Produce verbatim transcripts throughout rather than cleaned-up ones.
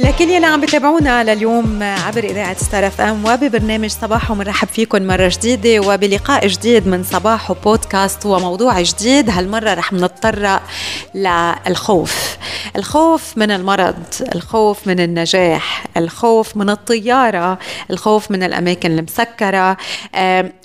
لكل يلي عم بتابعونا لليوم عبر إذاعة ستار اف ام وببرنامج صباحو، بنرحب فيكم مرة جديدة وبلقاء جديد من صباحو بودكاست وموضوع جديد. هالمرة رح نتطرق للخوف، الخوف من المرض، الخوف من النجاح، الخوف من الطيارة، الخوف من الأماكن المسكرة.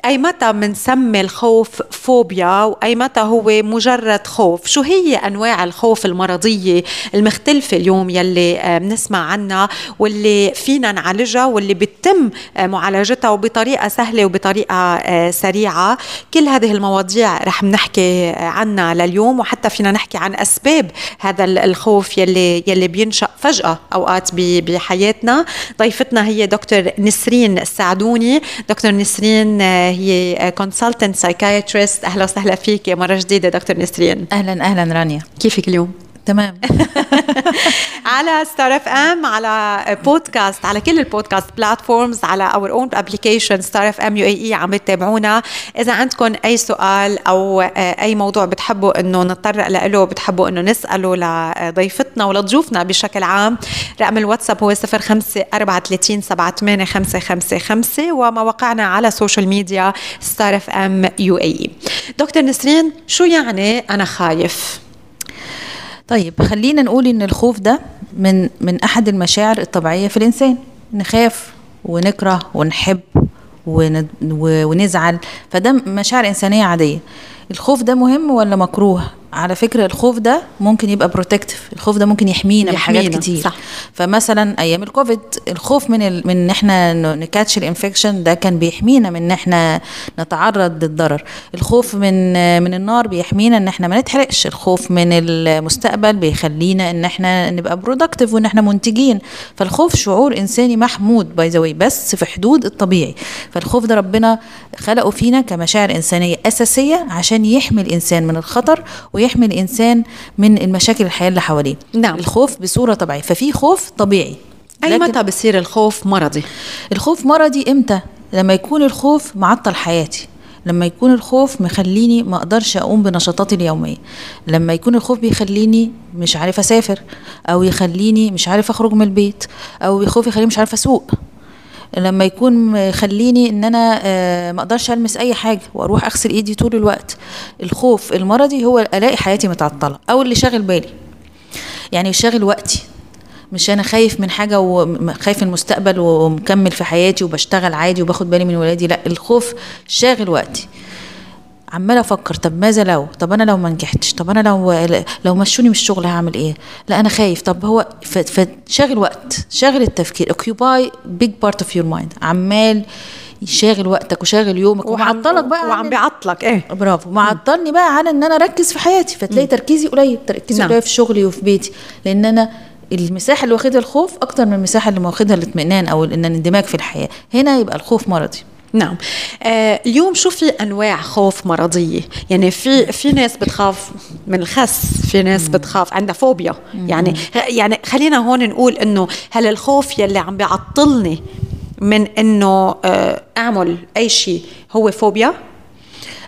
أي متى منسمي الخوف فوبيا وأي متى هو مجرد خوف؟ شو هي أنواع الخوف المرضية المختلفة اليوم يلي بنسمع عنا واللي فينا نعالجها واللي بتتم معالجتها وبطريقة سهلة وبطريقة سريعة؟ كل هذه المواضيع رح نحكي عنها لليوم، وحتى فينا نحكي عن أسباب هذا الخوف يلي, يلي بينشأ فجأة أوقات بحياتنا. ضيفتنا هي دكتور نسرين سعدوني. دكتور نسرين هي كونسلتنت سايكايتريست. أهلا وسهلا فيك مرة جديدة دكتور نسرين. أهلا أهلا رانيا، كيفك اليوم؟ تمام. على ستار اف ام، على بودكاست، على كل البودكاست بلاتفورمز، على اور اون ابليكيشن ستار اف ام يو اي اي عم بتتابعونا. اذا عندكم اي سؤال او اي موضوع بتحبوا انه نتطرق له، بتحبوا انه نساله لضيفتنا ولضيوفنا بشكل عام، رقم الواتساب هو صفر خمسة أربعة ثلاثين سبعة ثمانية خمسة خمسة خمسة، ومواقعنا على السوشيال ميديا ستار اف ام يو اي اي. دكتور نسرين، شو يعني انا خايف؟ طيب خلينا نقول إن الخوف ده من من أحد المشاعر الطبيعية في الإنسان. نخاف ونكره ونحب ونزعل، فده مشاعر إنسانية عادية. الخوف ده مهم ولا مكروه؟ على فكرة الخوف ده ممكن يبقى بروتكتيف، الخوف ده ممكن يحمينا من حاجات كتير. صح. فمثلا أيام الكوفيد الخوف من ال... من إحنا نكاتش الانفكشن ده كان بيحمينا من إحنا نتعرض للضرر. الخوف من من النار بيحمينا إن إحنا ما نتحرقش. الخوف من المستقبل بيخلينا إن إحنا نبقى برودكتيف وإن إحنا منتجين. فالخوف شعور إنساني محمود باي ذا واي، بس في حدود الطبيعي. فالخوف ده ربنا خلقه فينا كمشاعر إنسانية أساسية عشان يحمي الإنسان من الخطر ويحمي الإنسان من المشاكل الحياة اللي حواليه. نعم. الخوف بصورة طبيعية، ففي خوف طبيعي. أي متى بصير الخوف مرضي؟ الخوف مرضي إمتى؟ لما يكون الخوف معطل حياتي، لما يكون الخوف مخليني ما أقدرش أقوم بنشاطاتي اليومية، لما يكون الخوف بيخليني مش عارف أسافر، أو يخليني مش عارف أخرج من البيت، أو الخوف يخليني مش عارف أسوق، لما يكون يخليني ان انا ما اقدرش المس اي حاجه واروح اغسل ايدي طول الوقت. الخوف المرضي هو الاقي حياتي متعطله او اللي شاغل بالي، يعني شاغل وقتي. مش انا خايف من حاجه وخايف المستقبل ومكمل في حياتي وبشتغل عادي وباخد بالي من ولادي، لا، الخوف شاغل وقتي، عماله افكر طب ماذا لو، طب انا لو ما نجحتش، طب انا لو لو مشوني من الشغل هعمل ايه، لا انا خايف. طب هو فشاغل وقت، شاغل التفكير. occupy big part of your mind، عمال يشاغل وقتك وشاغل يومك ومعطلك بقى، وعم بيعطلك. ايه برافو، معطلني بقى على ان انا اركز في حياتي، فتلاقي تركيزي قليل، تركيزي قليل في شغلي وفي بيتي، لان انا المساحه اللي واخدها الخوف اكتر من المساحه اللي واخدها الاطمئنان او ان الاندماج في الحياه. هنا يبقى الخوف مرضي. نعم. آه اليوم شو في أنواع خوف مرضية؟ يعني في في ناس بتخاف من الخس، في ناس بتخاف عندها فوبيا. يعني يعني خلينا هون نقول إنه هل الخوف يلي عم بيعطلني من إنه آه أعمل أي شيء هو فوبيا؟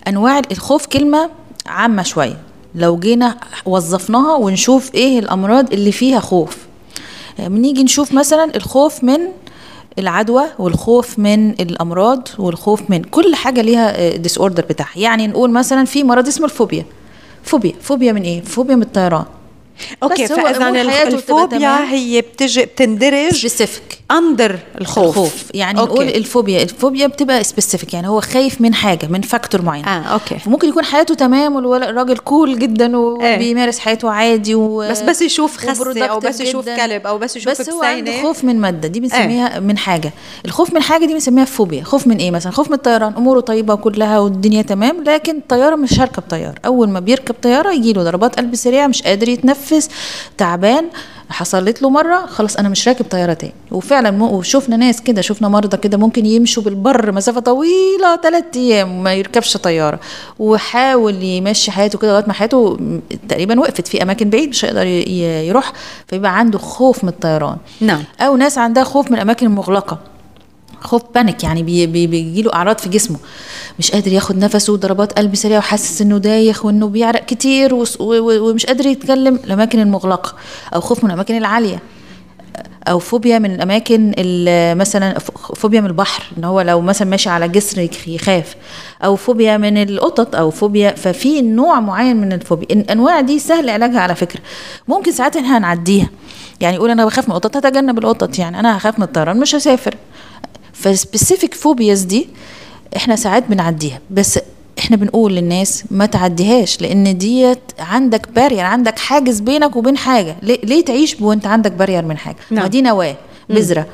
أنواع الخوف كلمة عامة شوية، لو جينا وظفناها ونشوف إيه الأمراض اللي فيها خوف. بنيجي نشوف مثلا الخوف من العدوى، والخوف من الأمراض، والخوف من كل حاجة ليها ديس اوردر بتاعها. يعني نقول مثلا في مرض اسمه الفوبيا. فوبيا فوبيا من ايه؟ فوبيا من الطيران. اوكي، فاذا الفوبيا هي بتجي بتندرج سبيسيفيك اندر الخوف. الخوف يعني أوكي. نقول الفوبيا الفوبيا بتبقى سبيسيفيك، يعني هو خايف من حاجه، من فاكتور معين. اه اوكي. ممكن يكون حياته تمام والراجل كول جدا وبيمارس حياته عادي و... بس بس يشوف خسه او بس يشوف كلب او بس يشوف بسينه، بس هو عنده خوف من ماده. دي بنسميها آه. من حاجه. الخوف من حاجه دي بنسميها فوبيا. خوف من ايه مثلا؟ خوف من الطيران، اموره طيبه كلها والدنيا تمام، لكن الطياره مش هركب طياره. اول ما بيركب طياره يجيله ضربات قلب سريعه، مش قادر يتنفس، تعبان. حصلت له مرة خلاص أنا مش راكب طيارة تاني. وفعلا وشوفنا ناس كده، شوفنا مرضى كده ممكن يمشوا بالبر مسافة طويلة ثلاثة أيام ما يركبش طيارة، وحاول يمشي حياته كده لغاية ما حياته تقريبا وقفت في أماكن بعيد مش هيقدر يروح، فيبقى عنده خوف من الطيران. نعم. أو ناس عندها خوف من الأماكن المغلقة، خوف بانيك، يعني بي بيجيله أعراض في جسمه، مش قادر ياخد نفسه وضربات قلب سريعة وحاسس إنه دايخ وإنه بيعرق كتير ومش قادر يتكلم. الأماكن المغلقة، أو خوف من الأماكن العالية، او فوبيا من الاماكن مثلا فوبيا من البحر، ان هو لو مثلا ماشي على جسر يخاف، او فوبيا من القطط، او فوبيا، ففي نوع معين من الفوبيا. الانواع دي سهل علاجها على فكره، ممكن ساعات احنا هنعديها. يعني يقول انا بخاف من القطط، هتجنب القطط، يعني انا هخاف من الطيران مش هسافر. فسبيسيفيك فوبياز دي احنا ساعات بنعديها، بس احنا بنقول للناس ما تعديهاش، لان ديت عندك بارير، عندك حاجز بينك وبين حاجه. ليه تعيش وانت عندك بارير من حاجه؟ نعم. ما دي نواه بذره،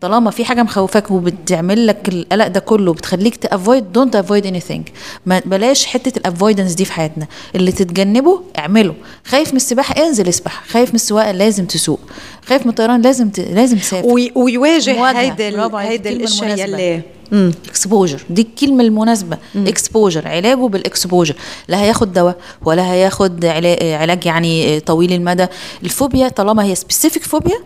طالما في حاجه مخوفاك وبتعمل لك القلق ده كله وبتخليك تافويد، دونت افويد اني ثينج. ما بلاش حته الافويدنس دي في حياتنا. اللي تتجنبه اعمله. خايف من السباحه انزل اسبح، خايف من السواقه لازم تسوق، خايف من الطيران لازم ت... لازم تسافر ويواجه هيدا هيدا الاشياء اللي اكسبوجر. دي الكلمه المناسبه، اكسبوجر. علاجه بالاكسبوجر، لا هياخد دواء ولا هياخد علاج يعني طويل المدى. الفوبيا طالما هي سبيسيفيك فوبيا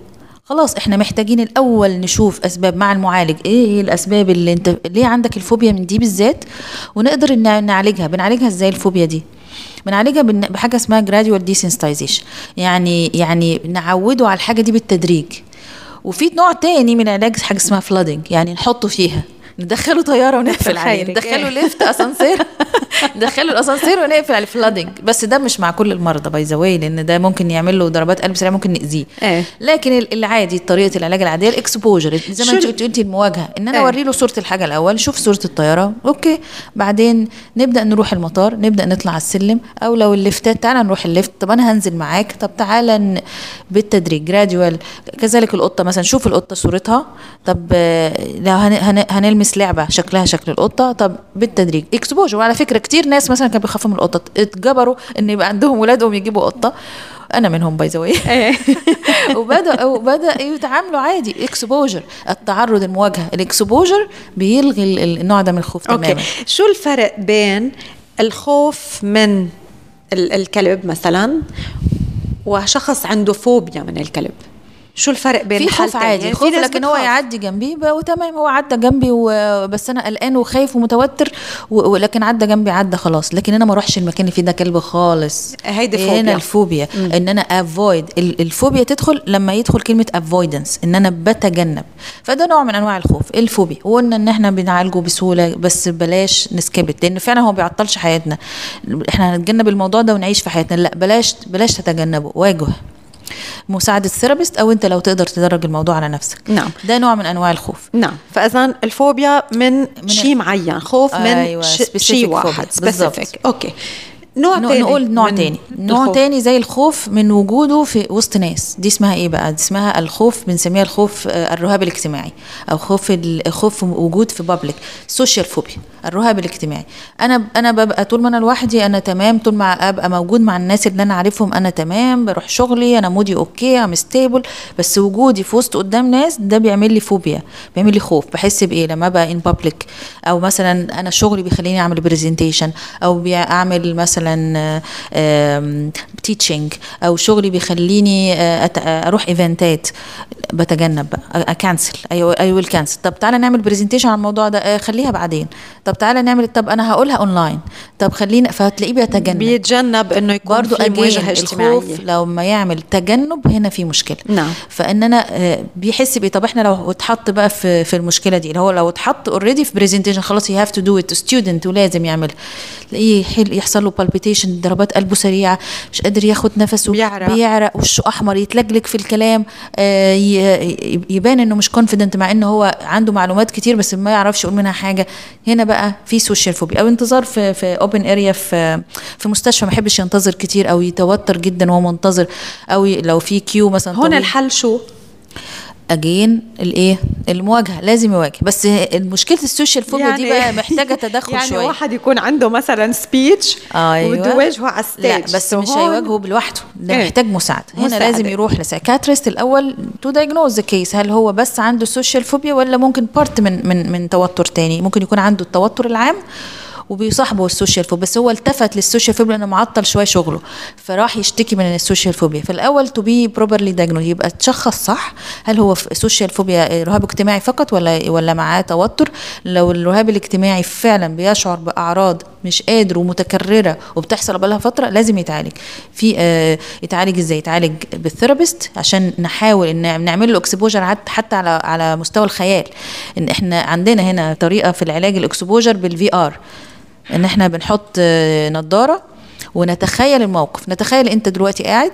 خلاص، احنا محتاجين الاول نشوف اسباب مع المعالج، ايه هي الاسباب اللي انت ليه عندك الفوبيا من دي بالذات، ونقدر نعالجها. بنعالجها ازاي الفوبيا دي؟ بنعالجها بحاجه اسمها جراديوال ديسنسيتايزيشن، يعني يعني نعوده على الحاجه دي بالتدريج. وفي نوع تاني من علاج حاجه اسمها فلودنج، يعني نحطه فيها، ندخله طياره ونقفل عليه، ندخله ليفت اسانسير ندخله الاسانسير ونقفل عليه. فلادنج بس ده مش مع كل المرضى باي ذا واي، لان ده ممكن يعمل له ضربات قلب سريعه، ممكن ناذيه. لكن العادي طريقه العلاج العاديه الاكسبوجر، زي ما انت قلتي المواجهه، ان انا اوري له صوره الحاجه الاول، شوف صوره الطياره، اوكي، بعدين نبدا نروح المطار، نبدا نطلع على السلم، او لو الليفتات تعالى نروح الليفت، طب انا هنزل معاك، طب تعالى، بالتدريج جراديوال. كذلك القطه مثلا، شوف القطه صورتها، طب لو هنلمس لعبه شكلها شكل القطه، طب بالتدريج اكسبوجر. وعلى فكره كتير ناس مثلا كانوا بيخافوا من القطط، اتجبروا ان يبقى عندهم ولادهم يجيبوا قطه، انا منهم باي ذا واي وبدا وبدا يتعاملوا عادي. اكسبوجر، التعرض، المواجهه. الاكسبوجر بيلغي النوع ده من الخوف تماما. أوكي. شو الفرق بين الخوف من الكلب مثلا وشخص عنده فوبيا من الكلب؟ شو الفرق بين الحالتين؟ في خوف عادي، خوف لكن هو يعدي جنبي وتمام، هو عدى جنبي وبس انا قلقان وخايف ومتوتر، ولكن عدى جنبي، عدى خلاص. لكن انا ما اروحش المكان اللي فيه ده كلب خالص، هيدي فوبيا. هنا الفوبيا م. ان انا افويد. الفوبيا تدخل لما يدخل كلمه افويدنس، ان انا بتجنب، فده نوع من انواع الخوف. الفوبيا قلنا ان احنا بنعالجه بسهوله، بس بلاش نسكبت، لان فعلا هو بيعطلش حياتنا. احنا هنتجنب الموضوع ده ونعيش في حياتنا، لا، بلاش بلاش تتجنبه، واجهه مساعدة ثيرابيست، أو أنت لو تقدر تدرج الموضوع على نفسك. نعم. ده نوع من أنواع الخوف. نعم. فإذن الفوبيا من, من شيء معين، خوف من أيوة. شيء واحد. سبيسيفيك. أوكي. نوع تاني. نقول نوع تاني. نوع تاني زي الخوف من وجوده في وسط ناس. دي اسمها إيه بقى؟ دي اسمها الخوف، بنسميها الخوف الرهاب الاجتماعي، أو خوف الخوف وجود في بابليك، سوشيال فوبيا، الرهاب الاجتماعي. أنا أنا ببقى طول ما أنا لوحدي أنا تمام، طول ما أبقى موجود مع الناس اللي أنا عارفهم أنا تمام، بروح شغلي، أنا مودي أوكي، أم ستيبل، بس وجودي في وسط قدام ناس ده بيعمل لي فوبيا، بيعمل لي خوف. بحس بإيه لما أبقى إن بابليك؟ أو مثلا أنا شغلي بيخليني أعمل بريزنتيشن، أو أعمل مثلا تيتشنج، او شغلي بيخليني اروح ايفنتات، بتجنب بقى، اكنسل، اي ويل كانسل. طب تعالى نعمل بريزنتيشن على الموضوع ده، خليها بعدين، طب تعالى نعمل، طب انا هقولها اونلاين، طب خلينا، فهتلاقيه بيتجنب، بيتجنب انه يكون برضو في مواجهه اجتماعيه. الخوف لو ما يعمل تجنب هنا في مشكله. نعم. فان انا بيحس بيه. طب احنا لو اتحط بقى في في المشكله دي، اللي هو لو اتحط اوريدي في بريزنتيشن خلاص، هاف تو دو ات ستودنت، ولازم يعمل، تلاقيه يحصل له بالبيتيشن، ضربات قلبه سريعه، مش قادر ياخد نفسه، بيعرق, بيعرق وشه احمر، يتلجلج في الكلام، يبان انه مش كونفيدنت مع انه هو عنده معلومات كتير، بس ما يعرفش يقول منها حاجه. هنا بقى في سوشيال فوبيا، او انتظار في في اوبن اريا، في في مستشفى، ما يحبش ينتظر كتير، او يتوتر جدا وهو منتظر، او لو في كيو مثلا. هنا الحل شو؟ اجين الايه؟ المواجهه. لازم يواجه، بس المشكله السوشيال فوبيا يعني دي بقى محتاجه تدخل يعني شويه، يعني واحد يكون عنده مثلا سبيتش وبده يواجهه على الستيج، لا بس مش هيواجهه بلوحده، ده ايه؟ محتاج مساعده. هنا مساعدة. لازم يروح لسايكاتريست الاول تو دايجنوز ذا كيس، هل هو بس عنده سوشيال فوبيا ولا ممكن بارت من من من توتر تاني. ممكن يكون عنده التوتر العام وبيصاحبه السوشيال فوبيا، بس هو التفت للسوشيال فوبيا لانه معطل شويه شغله، فراح يشتكي من السوشيال فوبيا. فالاول تو بي بروبرلي دايجنوز، يبقى تشخص صح هل هو في سوشيال فوبيا رهاب اجتماعي فقط ولا ولا معاه توتر. لو الرهاب الاجتماعي فعلا بيشعر باعراض مش قادر ومتكرره وبتحصل قبلها فتره، لازم يتعالج. في آه يتعالج ازاي؟ يتعالج بالثيرابيست عشان نحاول ان نعمل له اكسبوجر حتى على على مستوى الخيال. ان احنا عندنا هنا طريقه في العلاج الاكسبوجر بالفي ار، ان احنا بنحط نظاره ونتخيل الموقف. نتخيل انت دلوقتي قاعد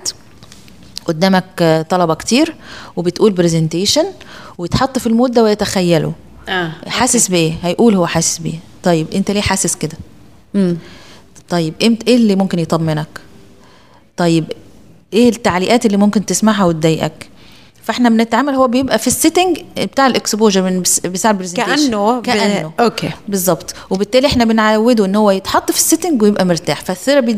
قدامك طلبه كتير وبتقول برزنتيشن، ويتحط في المود ده ويتخيله آه. حاسس بايه؟ هيقول هو حاسس بايه. طيب انت ليه حاسس كده؟ امم طيب امتى؟ ايه اللي ممكن يطمنك؟ طيب ايه التعليقات اللي ممكن تسمعها وتضايقك؟ فاحنا بنتعامل، هو بيبقى في السيتنج بتاع الاكسبوجر من بتاع البرزنتيشن كانه كانه ب... اوكي بالظبط. وبالتالي احنا بنعوده ان هو يتحط في السيتنج ويبقى مرتاح. فالثيرابي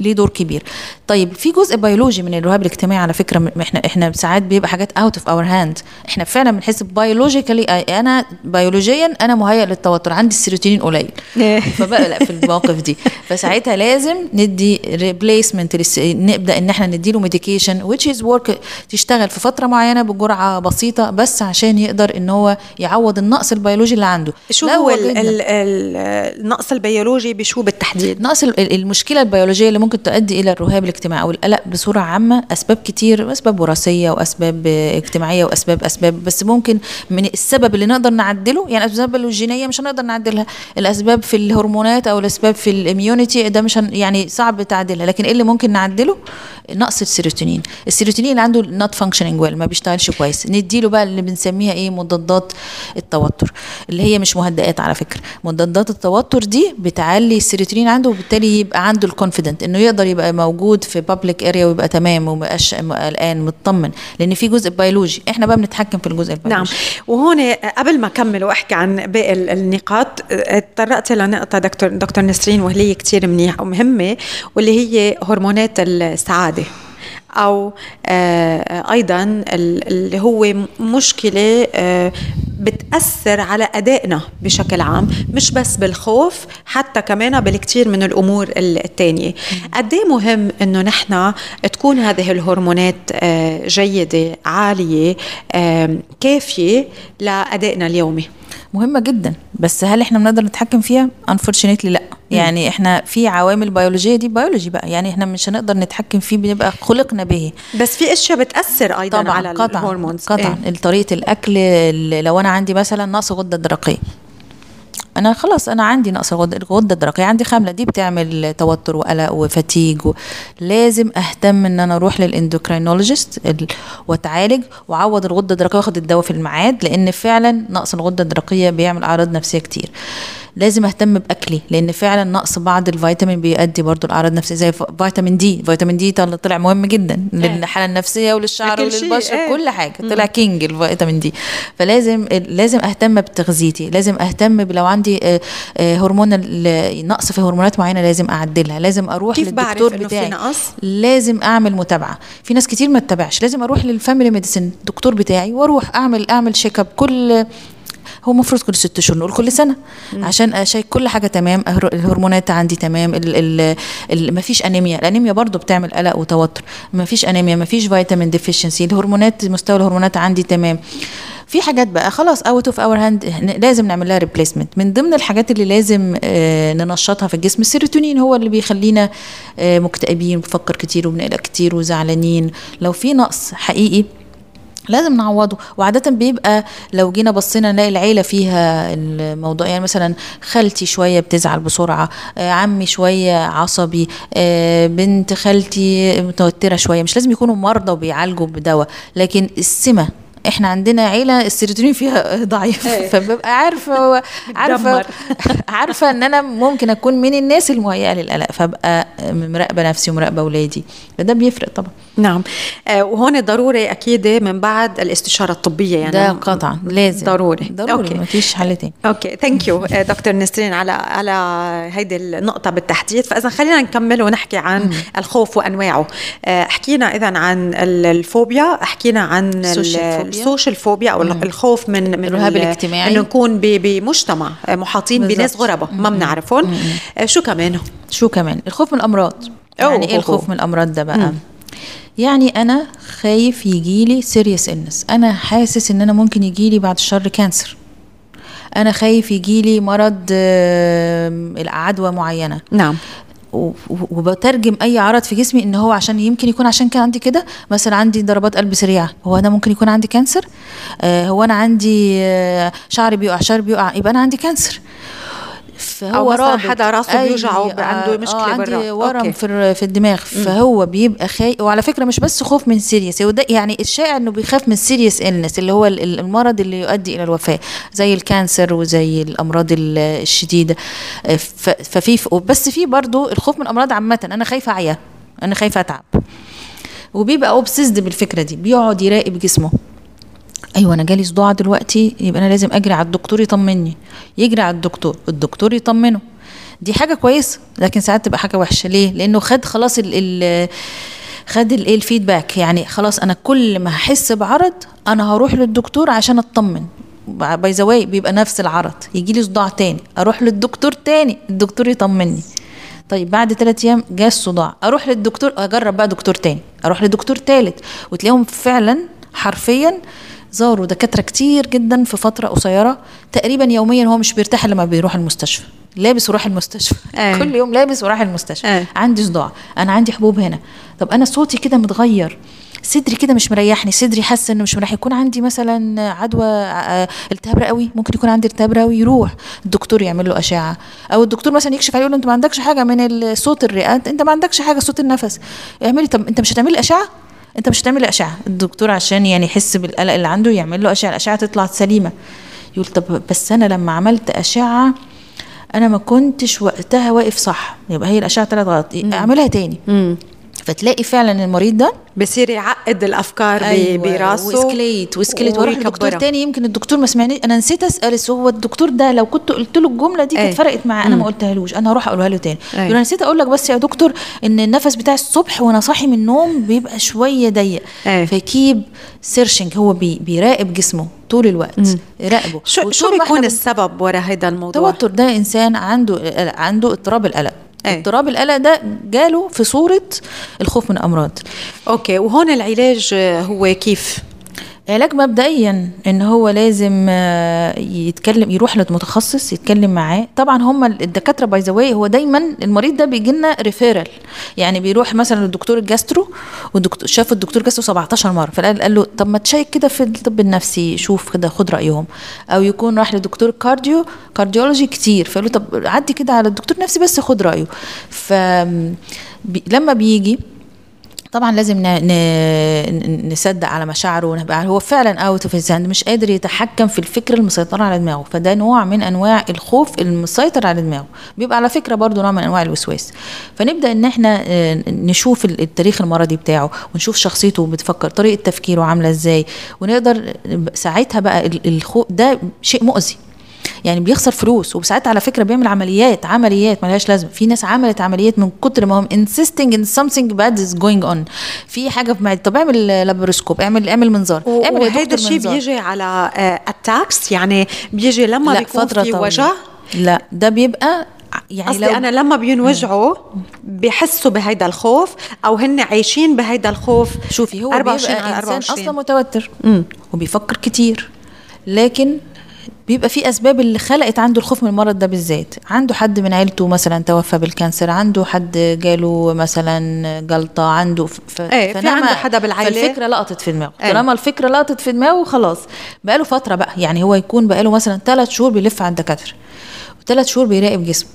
ليه دور كبير. طيب في جزء بيولوجي من الرهاب الاجتماعي على فكره، احنا احنا ساعات بيبقى حاجات اوت اوف اور هاند، احنا فعلا بنحس بيولوجيكالي، انا بيولوجيا انا مهيئ للتوتر، عندي السيروتونين قليل فبقلق في المواقف دي. فساعتها لازم ندي ريبليسمنت، نبدا ان احنا نديله ميديكيشن ويتش از ورك، تشتغل في فتره معينه بجرعه بسيطه بس عشان يقدر ان هو يعوض النقص البيولوجي اللي عنده. شو هو النقص البيولوجي بشو بالتحديد؟ نقص المشكله البيولوجيه اللي ممكن تؤدي الى الرهاب الاجتماعي او القلق بصوره عامه اسباب كتير، اسباب وراثيه واسباب اجتماعيه واسباب اسباب بس ممكن من السبب اللي نقدر نعدله، يعني الاسباب الجينيه مش هنقدر نعدلها، الاسباب في الهرمونات او الاسباب في الاميونيتي ده مش يعني صعب تعدلها، لكن ايه اللي ممكن نعدله؟ نقص السيروتونين. السيروتونين اللي عنده نوت فانكشنينج ويل، ما بيشتغلش كويس، نديله بقى اللي بنسميها ايه، مضادات التوتر، اللي هي مش مهدئات على فكره. مضادات التوتر دي بتعلي السيروتونين عنده، وبالتالي يبقى عنده الكونفيدنت انه يقدر يبقى موجود في بابليك اريا ويبقى تمام ومبقاش قلقان، مطمن، لان في جزء بيولوجي احنا بقى بنتحكم في الجزء البيولوجي. نعم. وهون قبل ما اكمل واحكي عن باقي النقاط، اتطرقت لنقطه دكتور دكتور نسرين وهي كتير منيحه ومهمه، واللي هي هرمونات السعاده، أو أيضا اللي هو مشكلة بتأثر على أدائنا بشكل عام، مش بس بالخوف، حتى كمان بالكتير من الأمور التانية. قد ايه مهم إنه نحن تكون هذه الهرمونات جيدة، عالية، كافية لأدائنا اليومي؟ مهمة جدا، بس هل احنا بنقدر نتحكم فيها؟ انفورشنيتلي لا. يعني احنا في عوامل بيولوجية، دي بيولوجي بقى، يعني احنا مش هنقدر نتحكم فيه، بنبقى خلقنا به. بس في اشياء بتأثر ايضا طبعاً على الهرمونز قطعا. إيه؟ طريقة الاكل، لو انا عندي مثلا نقص غدة درقية، انا خلاص انا عندي نقص غده درقيه، عندي خامله، دي بتعمل توتر وقلق وفتيج، و... لازم اهتم ان انا اروح للاندوكرينولوجيست ال... واتعالج واعوض الغده الدرقيه واخد الدواء في الميعاد، لان فعلا نقص الغده الدرقيه بيعمل اعراض نفسيه كتير. لازم اهتم باكلي، لان فعلا نقص بعض الفيتامين بيؤدي برضو لاعراض نفسيه، زي فيتامين دي. فيتامين دي طلع مهم جدا للحاله النفسيه وللشعر وللبشره، ايه. كل حاجه طلع كينج الفيتامين دي. فلازم لازم اهتم بتغذيتي، لازم اهتم لو عندي هرمون نقص في هرمونات معينه لازم اعدلها، لازم اروح للدكتور بتاعي، لازم اعمل متابعه. في ناس كتير ما تتابعش، لازم اروح للفاميلي ميديسن الدكتور بتاعي واروح اعمل اعمل شيك اب كل، هو مفروض كل ست شهور، نقول كل سنه، عشان اشيك كل حاجه تمام، الهرمونات عندي تمام، ال ال مفيش انيميا. الانيميا برضو بتعمل قلق وتوتر، مفيش انيميا، مفيش فيتامين ديفيشنسي، الهرمونات مستوى الهرمونات عندي تمام. في حاجات بقى خلاص اوت اوف اور هاند لازم نعمل لها ريبليسمنت. من ضمن الحاجات اللي لازم ننشطها في الجسم السيروتونين، هو اللي بيخلينا مكتئبين، بنفكر كتير وبنقلق كتير وزعلانين. لو في نقص حقيقي لازم نعوضه، وعادة بيبقى لو جينا بصينا نلاقي العيلة فيها الموضوع، يعني مثلا خالتي شوية بتزعل بسرعة، عمي شوية عصبي، بنت خالتي متوترة شوية. مش لازم يكونوا مرضى وبيعالجوا بدواء، لكن السمة احنا عندنا عيله السيروتونين فيها ضعيف، فببقى عارفه عارفه عارفه ان انا ممكن اكون من الناس المهيئه للقلق، فبقى مراقبه نفسي ومراقبه اولادي، فده بيفرق طبعا. نعم. آه وهون ضروري اكيد من بعد الاستشاره الطبيه، يعني ده قطعا لازم ضروري ضروري، مفيش حل تاني. اوكي ثانك يو دكتور نسرين على على هيدي النقطه بالتحديد. فاذا خلينا نكمل ونحكي عن م. الخوف وانواعه. آه حكينا اذا عن الفوبيا، حكينا عن السوشيال فوبيا او مم. الخوف من من الرهاب الاجتماعي، انه نكون بمجتمع محاطين بناس غرباء ما بنعرفهم. شو كمان شو كمان الخوف من الامراض. يعني ايه الخوف من الامراض ده بقى؟ مم. يعني انا خايف يجيلي سيريس إلنس، انا حاسس ان انا ممكن يجيلي بعد الشر كانسر، انا خايف يجيلي مرض العدوى معينه. نعم. وبترجم اي عرض في جسمي ان هو عشان يمكن يكون عشان كان عندي كده، مثلا عندي ضربات قلب سريعه، هو انا ممكن يكون عندي كانسر؟ آه هو انا عندي شعري بيقع شعري بيقع يبقى انا عندي كانسر. فهو رابط حدا راسه بيوجعه، عنده مشكله بالراس، عندي ورم في في الدماغ. فهو بيبقى خايف. وعلى فكره مش بس خوف من سيريس، وده يعني الشائع انه بيخاف من سيريس إلنس اللي هو المرض اللي يؤدي الى الوفاه زي الكانسر وزي الامراض الشديده. ففي بس في برضو الخوف من امراض عامه، انا خايفه اعيا، انا خايفه اتعب، وبيبقى اوبسيسد بالفكره دي، بيقعد يراقب جسمه. ايوه انا جالي صداع دلوقتي يبقى انا لازم اجري على الدكتور يطمني، يجري على الدكتور، الدكتور يطمنه. دي حاجه كويسه، لكن ساعات تبقى حاجه وحشه. ليه؟ لانه خد خلاص ال ال خد الايه الفيدباك، يعني خلاص انا كل ما هحس بعرض انا هروح للدكتور عشان اطمن. باي ذا واي بيبقى نفس العرض، يجي لي صداع تاني اروح للدكتور تاني، الدكتور يطمني. طيب بعد ثلاث ايام جاء الصداع، اروح للدكتور، اجرب بقى دكتور تاني، اروح لدكتور ثالث، وتلاقيهم فعلا حرفيا زاروا دكاتره كتير جدا في فتره قصيره، تقريبا يوميا هو مش بيرتاح لما بيروح المستشفى، لابس وراح المستشفى. أيه. كل يوم لابس وراح المستشفى. أيه. عندي صداع، انا عندي حبوب هنا، طب انا صوتي كده متغير، صدري كده مش مريحني، صدري حاسه انه مش مريح، يكون عندي مثلا عدوى التهاب رئوي، ممكن يكون عندي التهاب رئوي، يروح الدكتور يعمل له اشعه، او الدكتور مثلا يكشف عليه يقول له انت ما عندكش حاجه من صوت الرئات، انت ما عندكش حاجه صوت النفس، اعملي. طب انت مش هتعملي اشعه؟ انت مش هتعمل اشعه. الدكتور عشان يعني يحس بالقلق اللي عنده يعمل له اشعه، الاشعه تطلع سليمه، يقول طب بس انا لما عملت اشعه انا ما كنتش وقتها واقف صح، يبقى هي الاشعه طلعت غلط، اعملها تاني. مم. فتلاقي فعلا المريض ده بصير يعقد الافكار. أيوة. براسه واسكليت واسكليت وراح لدكتور تاني، يمكن الدكتور ما سمعنيش، انا نسيت اسال هو الدكتور ده لو كنت قلت له الجمله دي كانت فرقت معاه، انا ما قلتهالوش، انا هروح اقولها له تاني. أيوة. انا نسيت اقول لك بس يا دكتور ان النفس بتاع الصبح وانا صاحي من النوم بيبقى شويه ضيق. أيوة. فكيب سيرشنج، هو بي بيراقب جسمه طول الوقت. مم. يراقبه. شو, شو بيكون السبب ورا هذا الموضوع؟ التوتر ده انسان عنده عنده اضطراب القلق. أيه. اضطراب القلق ده جاله في صورة الخوف من أمراض. أوكي، وهون العلاج هو كيف؟ علاج مبدئيا إن هو لازم يتكلم، يروح لمتخصص يتكلم معاه. طبعا هم الدكاترة باي ذا واي، هو دايما المريض ده بيجي لنا ريفيرال، يعني بيروح مثلا للدكتور الجاسترو، والدكتور شاف الدكتور جاسترو سبعتاشر مرة، فقال له طب ما تشيك كده في الطب النفسي، شوف كده خد رأيهم، أو يكون راح لدكتور كارديو كارديولوجي كتير، فقال له طب عدي كده على الدكتور النفسي بس خد رأيه. فلما بيجي طبعا لازم نصدق على مشاعره، ونبقى هو فعلا اوت اوف هاند، مش قادر يتحكم في الفكر المسيطر على دماغه، فده نوع من انواع الخوف المسيطر على دماغه، بيبقى على فكره برضو نوع من انواع الوسواس. فنبدا ان احنا نشوف التاريخ المرضي بتاعه، ونشوف شخصيته بتفكر، طريقه تفكيره عامله ازاي، ونقدر ساعتها بقى. الخوف ده شيء مؤذي، يعني بيخسر فلوس، وبساعات على فكره بيعمل عمليات عمليات مالهاش لازمه، في ناس عملت عمليات من كتر ما هم insisting in something bad is going on، في حاجه في معدتك، طب اعمل لابروسكوب، اعمل اعمل منظار، اعمل. وهذا الشيء بيجي على التاكس، يعني بيجي لما بيكون في وجع. لا ده بيبقى يعني أصلي أنا لما بينوجعوا بحسوا بهيدا الخوف، أو هن عايشين بهيدا الخوف. شوفي هو بيبقى إنسان أصلا متوتر مم. وبيفكر كتير، لكن بيبقى في أسباب اللي خلقت عنده الخوف من المرض ده بالذات. عنده حد من عيلته مثلا توفى بالكانسر، عنده حد جاله مثلا جلطة، عنده ف... ايه في عنده حدا بالعيلة، فالفكرة لقطت في دماغه. ايه. طالما الفكرة لقطت في دماغه خلاص، بقاله فترة بقى، يعني هو يكون بقاله مثلا ثلاث شهور بيلف على الدكاترة، وثلاث شهور بيراقب جسمه،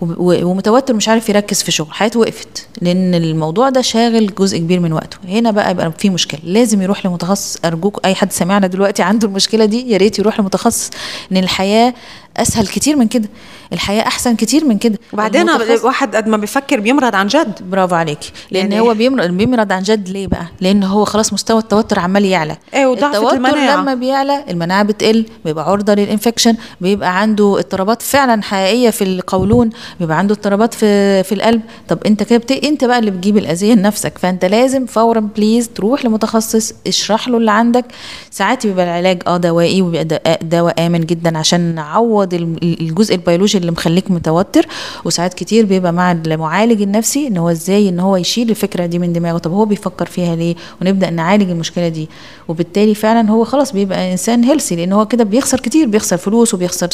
ومتوتر مش عارف يركز في شغل، حياته وقفت لان الموضوع ده شاغل جزء كبير من وقته. هنا بقى يبقى في مشكله، لازم يروح لمتخصص. ارجوك اي حد سامعنا دلوقتي عنده المشكله دي يا ريت يروح لمتخصص، ان الحياه اسهل كتير من كده، الحياه احسن كتير من كده. وبعدين واحد قد ما بيفكر بيمرض عن جد. برافو عليكي. لان يعني هو بيمرض عن جد ليه بقى؟ لان هو خلاص مستوى التوتر عمال يعلى. ايه وضعف المناعه لما بيعلى المناعه بتقل، بيبقى عرضه للانفكشن، بيبقى عنده اضطرابات فعلا حقيقيه في القولون، بيبقى عنده اضطرابات في في القلب. طب انت كده بت... انت بقى اللي بتجيب الاذيه لنفسك. فانت لازم فورا بليز تروح لمتخصص، اشرح له اللي عندك. ساعات بيبقى العلاج اه دوائي وبيبقى دواء امن جدا عشان نعوض الجزء البيولوجي اللي مخليك متوتر. وساعات كتير بيبقى مع المعالج النفسي ان هو ازاي ان هو يشيل الفكره دي من دماغه، طب هو بيفكر فيها ليه، ونبدا نعالج المشكله دي. وبالتالي فعلا هو خلاص بيبقى انسان هيلثي، لان هو كده بيخسر كتير، بيخسر فلوس وبيخسر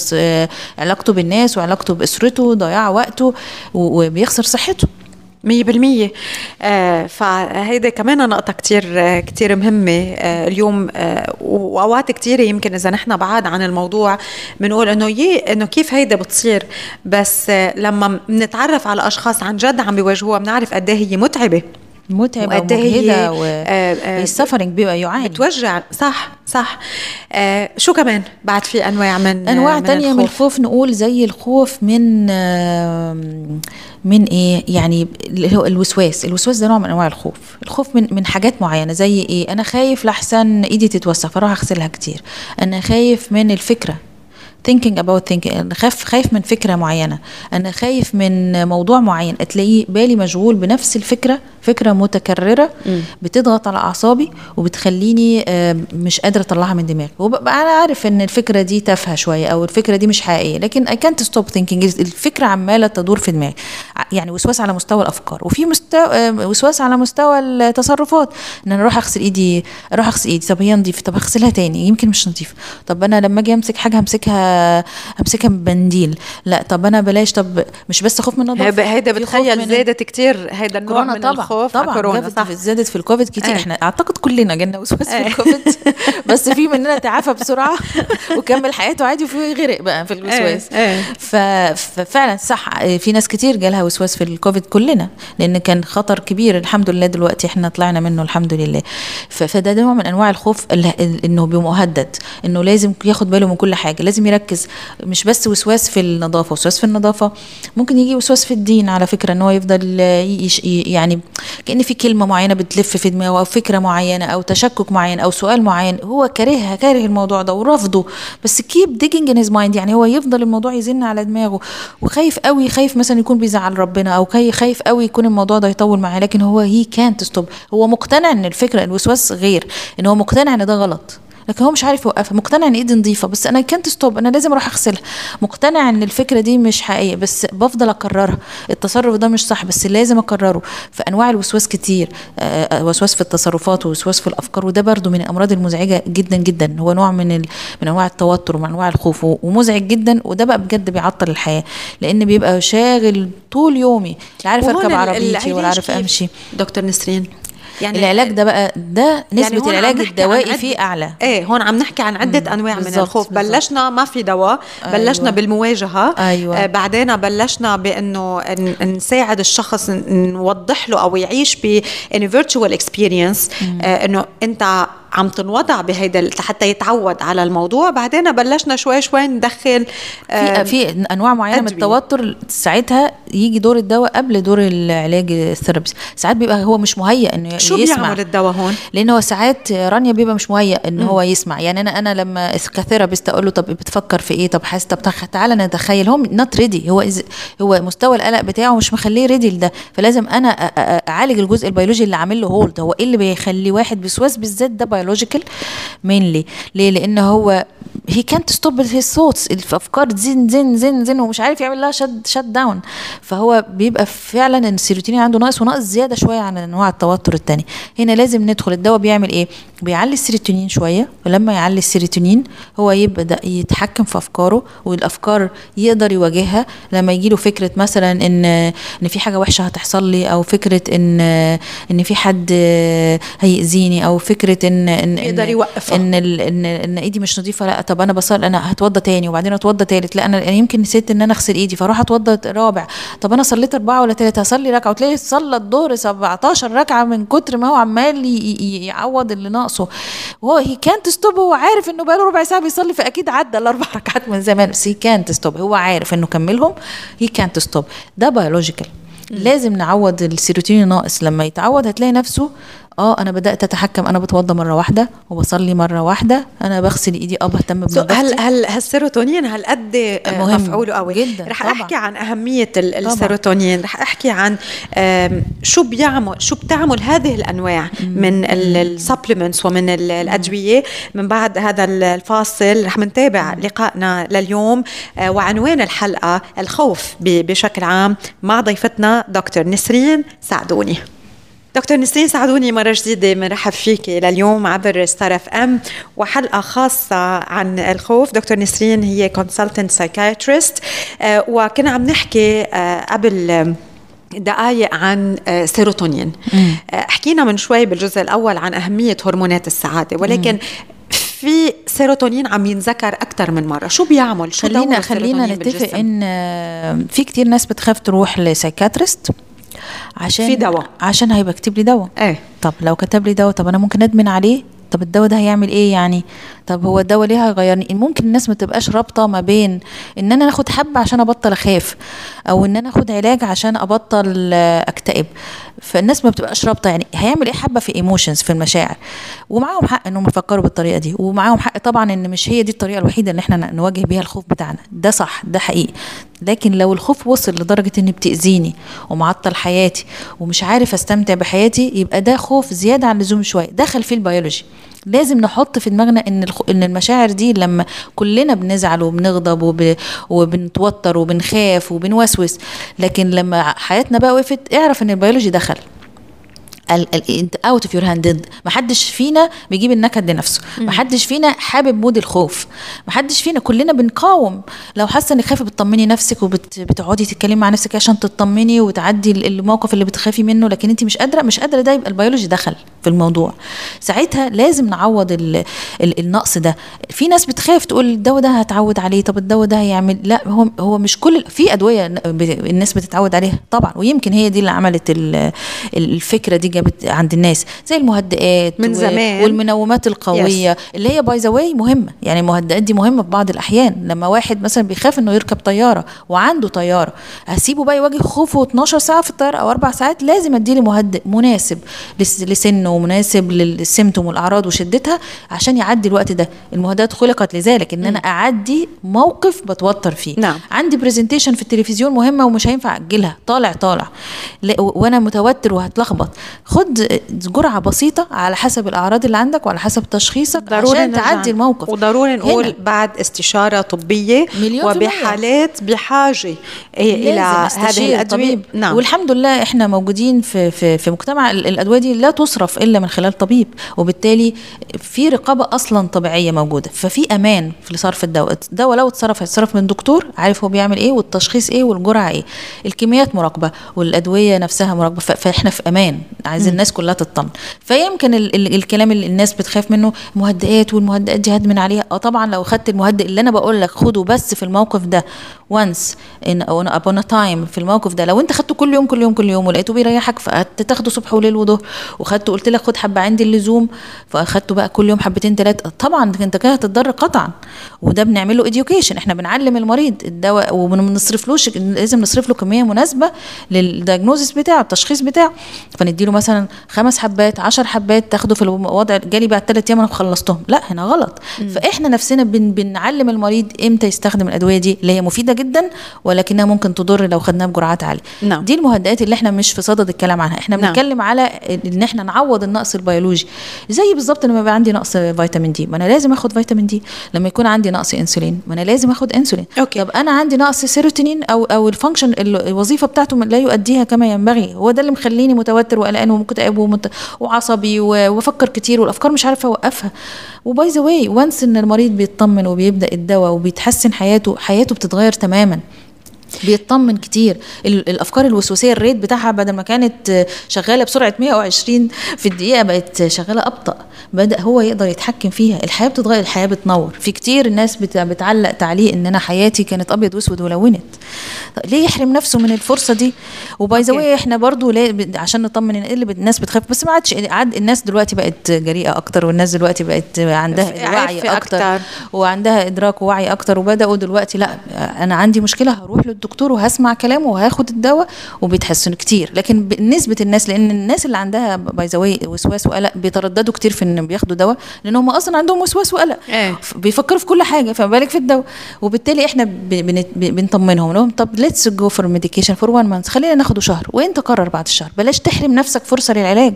علاقته بالناس وعلاقته باسرته، ضياع وقته، وبيخسر صحته مية بالمية. آه فهيدا كمان نقطة كتير كتير مهمة آه اليوم. آه وأوقات كتيرة يمكن إذا نحن بعاد عن الموضوع بنقول إنه يه إنه كيف هيدا بتصير، بس آه لما بنتعرف على أشخاص عن جد عم بيواجهوها بنعرف قد إيه هي متعبة متعبة ومجهدة، والسفرنج بيبقى يعاني، بتوجع. صح صح. آه شو كمان بعد في أنواع من أنواع من تانية الخوف. من الخوف نقول زي الخوف من آه من ايه يعني اللي هو الوسواس. الوسواس ده نوع من انواع الخوف، الخوف من من حاجات معينه. زي ايه؟ انا خايف لحسن ايدي تتوسخ فراح اغسلها كتير. انا خايف من الفكره thinking about thinking، انا خايف خايف من فكره معينه، انا خايف من موضوع معين، تلاقي بالي مشغول بنفس الفكره، فكره متكرره بتضغط على اعصابي وبتخليني مش قادره اطلعها من دماغي. وببقى انا عارف ان الفكره دي تافهه شويه او الفكره دي مش حقيقيه، لكن I can't stop thinking، الفكره عماله تدور في دماغي. يعني وسواس على مستوى الافكار، وفي مستوى وسواس على مستوى التصرفات، ان انا اروح اغسل ايدي، اروح اغسل ايدي، طب هي نظيفه، طب اغسلها تاني يمكن مش نظيفه، طب انا لما اجي امسك حاجه همسكها امسكها ببنديل، لا طب انا بلاش. طب مش بس خوف من النظافه، هيدا بتخيل زادت كتير هيدا النوع من طبعا الخوف. طبعا كورونا زادت في الكوفيد كتير. احنا اعتقد كلنا جالنا وسواس في الكوفيد، بس في مننا تعافى بسرعه وكمل حياته عادي، وفي غرق بقى في الوسواس. ففعلا صح، في ناس كتير جالها وسواس في الكوفيد كلنا، لان كان خطر كبير. الحمد لله دلوقتي احنا طلعنا منه الحمد لله. فده نوع من انواع الخوف، انه بمهدد، انه لازم ياخد باله من كل حاجه، لازم ركز. مش بس وسواس في النظافه، وسواس في النظافه ممكن يجي وسواس في الدين على فكره، ان هو يفضل يعني كأن في كلمه معينه بتلف في دماغه، او فكره معينه، او تشكك معين، او سؤال معين هو كارهها، كاره الموضوع ده ورفضه، بس كيب ديجنج ان هيز مايند، يعني هو يفضل الموضوع يزن على دماغه. وخايف قوي، خايف مثلا يكون بيزعل ربنا، او خايف قوي يكون الموضوع ده يطول معاه، لكن هو هي كانت ستوب. هو مقتنع ان الفكره الوسواس غير، ان هو مقتنع ان ده غلط، لكن هو مش عارف يوقفها. مقتنع ان ايدي نظيفه بس انا كنت ستوب، انا لازم اروح اغسلها. مقتنع ان الفكره دي مش حقيقيه بس بفضل اكررها، التصرف ده مش صح بس لازم اكرره. فانواع الوسواس كتير، وسواس في التصرفات، ووسواس في الافكار، وده برده من الامراض المزعجه جدا جدا. هو نوع من ال... من انواع التوتر ومن انواع الخوف، ومزعج جدا. وده بقى بجد بيعطل الحياه، لان بيبقى شاغل طول يومي، لا عارف اركب عربيتي ولا عارف امشي. دكتور نسرين، يعني العلاج ده بقى ده نسبة يعني العلاج الدوائي فيه أعلى. ايه هون عم نحكي عن عدة مم. أنواع من الخوف. بلشنا ما في دواء، بلشنا أيوة. بالمواجهة أيوة. آه بعدين بلشنا بأنه نساعد الشخص، نوضح له أو يعيش ب virtual experience، آه أنه أنت عم تنوضع بهيدا حتى يتعود على الموضوع. بعدين بلشنا شوي شوي ندخل في في انواع معينه من التوتر، ساعتها يجي دور الدواء قبل دور العلاج الثيرابيستي. ساعات بيبقى هو مش مهيئ انه شو يسمع. شو بيعمل الدواء هون؟ لانه ساعات رانيا بيبقى مش مهيئ انه هو يسمع. يعني انا انا لما كثيرابيست اقول له طب بتفكر في ايه، طب حاسس، طب تعالى نتخيل، هو نوت ريدي، هو هو مستوى القلق بتاعه مش مخليه ريدي لده. فلازم انا اعالج الجزء البيولوجي اللي عامل له هولد. هو ايه اللي بيخلي واحد بيوسواس بالذات ده biological mainly؟ ليه؟ لان هو he can't stop his thoughts، الافكار زين زين زين زين ومش عارف يعمل لها شد شد داون. فهو بيبقى فعلا السيروتونين عنده ناقص، وناقص زياده شويه عن انواع التوتر الثاني. هنا لازم ندخل الدواء. بيعمل ايه؟ بيعلي السيروتونين شويه، ولما يعلي السيروتونين هو يبدا يتحكم في افكاره، والافكار يقدر يواجهها. لما يجي له فكره مثلا ان ان في حاجه وحشه هتحصل لي، او فكره ان ان في حد هيأذيني، او فكره ان ان يقدر يوقفها، ان ان, إن, إن ايدي مش نظيفه، لا طب انا بصل انا هتوضى تاني وبعدين اتوضى تالت، لا انا يمكن نسيت ان انا اغسل ايدي فاروح اتوضى رابع، طب انا صليت اربعه ولا ثلاثه، هصلي ركعه، وتلاقي صلى الظهر سبعتاشر ركعه من كتر ما هو عمال يعوض اللي ناقصه. هو هي كانت ستوب، هو عارف انه بقاله ربع ساعه بيصلي فاكيد عدى الاربع ركعات من زمان، بس هي كانت ستوب، هو عارف انه كملهم، هي كانت ستوب. ده بيولوجيكال، لازم نعوض السيروتونين ناقص. لما يتعوض هتلاقي نفسه اه انا بدات اتحكم، انا بتوضى مره واحده وبصلي مره واحده، انا بغسل ايدي، اه بهتم بنظافتي. هل هل السيروتونين هل قد مفعوله قوي جدا؟ رح طبعًا. احكي عن اهميه السيروتونين، رح احكي عن شو بيعمل، شو بتعمل هذه الانواع من السبلمنتس ومن الادويه من بعد هذا الفاصل. رح نتابع لقائنا لليوم وعنوان الحلقه الخوف بشكل عام مع ضيفتنا دكتور نسرين سعدوني. دكتور نسرين سعدوني، مرة جديدة بنرحب فيك لليوم عبر ستار اف ام وحلقة خاصة عن الخوف. دكتور نسرين هي كونسلتنت سايكايتريست، وكنا عم نحكي قبل دقائق عن سيروتونين. مم. حكينا من شوي بالجزء الأول عن أهمية هرمونات السعادة، ولكن مم. في سيروتونين عم ينذكر أكتر من مرة، شو بيعمل؟ شو خلينا خلينا نتفق إن في كتير ناس بتخاف تروح لسايكاتريست عشان في دواء، عشان هيبقى كتب لي دواء. ايه طب لو كتب لي دواء، طب انا ممكن ادمن عليه؟ طب الدواء ده هيعمل ايه يعني؟ طب هو الدواء ليه هيغيرني؟ ممكن الناس ما تبقاش رابطه ما بين ان انا اخد حبه عشان ابطل اخاف، او ان انا اخد علاج عشان ابطل اكتئب. فالناس ما بتبقاش رابطه يعني هيعمل ايه حبه في ايموشنز، في المشاعر. ومعاهم حق انهم يفكروا بالطريقه دي، ومعاهم حق طبعا ان مش هي دي الطريقه الوحيده ان احنا نواجه بيها الخوف بتاعنا، ده صح، ده حقيقي. لكن لو الخوف وصل لدرجه ان بتاذيني ومعطل حياتي ومش عارف استمتع بحياتي، يبقى ده خوف زياده عن اللزوم شويه، دخل في البيولوجي. لازم نحط في دماغنا ان ان المشاعر دي لما كلنا بنزعل وبنغضب وب... وبنتوتر وبنخاف وبنوسوس، لكن لما حياتنا بقى وقفت اعرف ان البيولوجي دخل اوت اوف يور هاند. محدش فينا بيجيب النكد لنفسه، محدش فينا حابب مود الخوف، محدش فينا، كلنا بنقاوم. لو حاسه انك خايفه بتطمني نفسك وبتقعدي تتكلمي مع نفسك عشان تطمني وتعدي الموقف اللي بتخافي منه، لكن انت مش قادره مش قادره ده يبقى البيولوجي دخل في الموضوع. ساعتها لازم نعوض ال ال النقص ده. في ناس بتخاف تقول الدواء ده هتعود عليه، طب الدواء ده هيعمل، لا هو هو مش كل، في ادويه الناس بتتعود عليها طبعا، ويمكن هي دي اللي عملت الفكره دي عند الناس، زي المهدئات من زمان والمنومات القويه. yes. اللي هي باي ذا واي مهمه، يعني المهدئات دي مهمه في بعض الاحيان. لما واحد مثلا بيخاف انه يركب طياره وعنده طياره، هسيبه بقى يواجه خوفه اتناشر ساعه في الطياره او اربع ساعات، لازم اديله مهدئ مناسب لسنه ومناسب للسيمتوم والاعراض وشدتها عشان يعدي الوقت ده. المهدئات خلقت لذلك، ان انا اعدي موقف بتوتر فيه. نعم. عندي برزنتيشن في التلفزيون مهمه ومش هينفع اجلها، طالع طالع وانا متوتر وهتلخبط، خد جرعه بسيطه على حسب الاعراض اللي عندك وعلى حسب تشخيصك عشان تعدي الموقف. وضروري نقول بعد استشاره طبيه وبحالات بحاجه الى هذه الادويه. نعم. والحمد لله احنا موجودين في في في مجتمع الادويه دي لا تصرف الا من خلال طبيب، وبالتالي في رقابه اصلا طبيعيه موجوده، ففي امان في صرف الدواء. الدواء لو اتصرف هيتصرف من دكتور عارف هو بيعمل ايه والتشخيص ايه والجرعه ايه، الكميات مراقبه والادويه نفسها مراقبه، فاحنا في امان. عايز الناس كلها تطمن. فيمكن ال ال الكلام اللي الناس بتخاف منه مهدئات، والمهدئات دي هدمن عليها، اه طبعا لو خدت المهدئ اللي انا بقول لك خده بس في الموقف ده، وانس ان ابون تايم في الموقف ده، لو انت خدته كل يوم كل يوم كل يوم ولقيته بيريحك فتاخده صبح وليل وظهر، وخدته قلت لك خد حبه عند اللزوم فاخدته بقى كل يوم حبتين ثلاثه، طبعا انت كده هتتضر قطعا. وده بنعمله اديوكيشن، احنا بنعلم المريض الدواء وبنصرفلوش، لازم نصرف له كميه مناسبه للدايجنوزس بتاعه، التشخيص بتاعه، فنديله مثلا خمس حبات عشر حبات تاخده في الوضع جالي بعد ثلاث ايام انا خلصتهم، لا هنا غلط. م. فاحنا نفسنا بن بنعلم المريض امتى يستخدم الادويه دي اللي هي مفيده جدا ولكنها ممكن تضر لو خدناها بجرعات عاليه. نعم. دي المهدئات اللي احنا مش في صدد الكلام عنها، احنا بنتكلم نعم. على ان احنا نعوض النقص البيولوجي. زي بالظبط لما يبقى عندي نقص فيتامين دي، ما انا لازم اخد فيتامين دي. لما يكون عندي نقص انسولين، ما انا لازم اخد انسولين. أوكي. طب انا عندي نقص سيروتونين او او الفانكشن الوظيفه بتاعته لا يؤديها كما ينبغي، هو ده اللي مخليني متوتر وقلقان ومكتئب ومت... وعصبي وبفكر كتير والافكار مش عارفه اوقفها. وباي ذا واي وانس ان المريض بيطمن وبيبدا الدواء وبيتحسن حياته، حياته بتتغير تماما. بيطمن كتير. الافكار الوسواسيه الريت بتاعها بدل ما كانت شغاله بسرعه مية وعشرين في الدقيقه بقت شغاله ابطا، بدا هو يقدر يتحكم فيها. الحياه بتتغير، الحياه بتنور. في كتير الناس بتعلق تعليق ان انا حياتي كانت ابيض واسود ولونت، ليه يحرم نفسه من الفرصه دي؟ وباي ذا واي احنا برضو عشان نطمن ان اللي الناس بتخاف، بس ما عادش عاد الناس دلوقتي بقت جريئه اكتر، والناس دلوقتي بقت عندها وعي اكتر, أكتر. وعندها ادراك ووعي اكتر، وبداوا دلوقتي لا انا عندي مشكله هروح للدكتور وهسمع كلامه وهاخد الدواء وبيتحسن كتير. لكن بالنسبه الناس، لان الناس اللي عندها باي ذا واي وسواس وقلق بيترددوا كتير في ان بياخدوا دواء، لان هم اصلا عندهم وسواس وقلق ايه. بيفكروا في كل حاجه، فما بالك في الدواء. وبالتالي احنا بنطمنهم لهم طب ليتس جو فور ميديكيشن فور وان مانث، خلينا ناخده شهر وانت قرر بعد الشهر. بلاش تحرم نفسك فرصه للعلاج،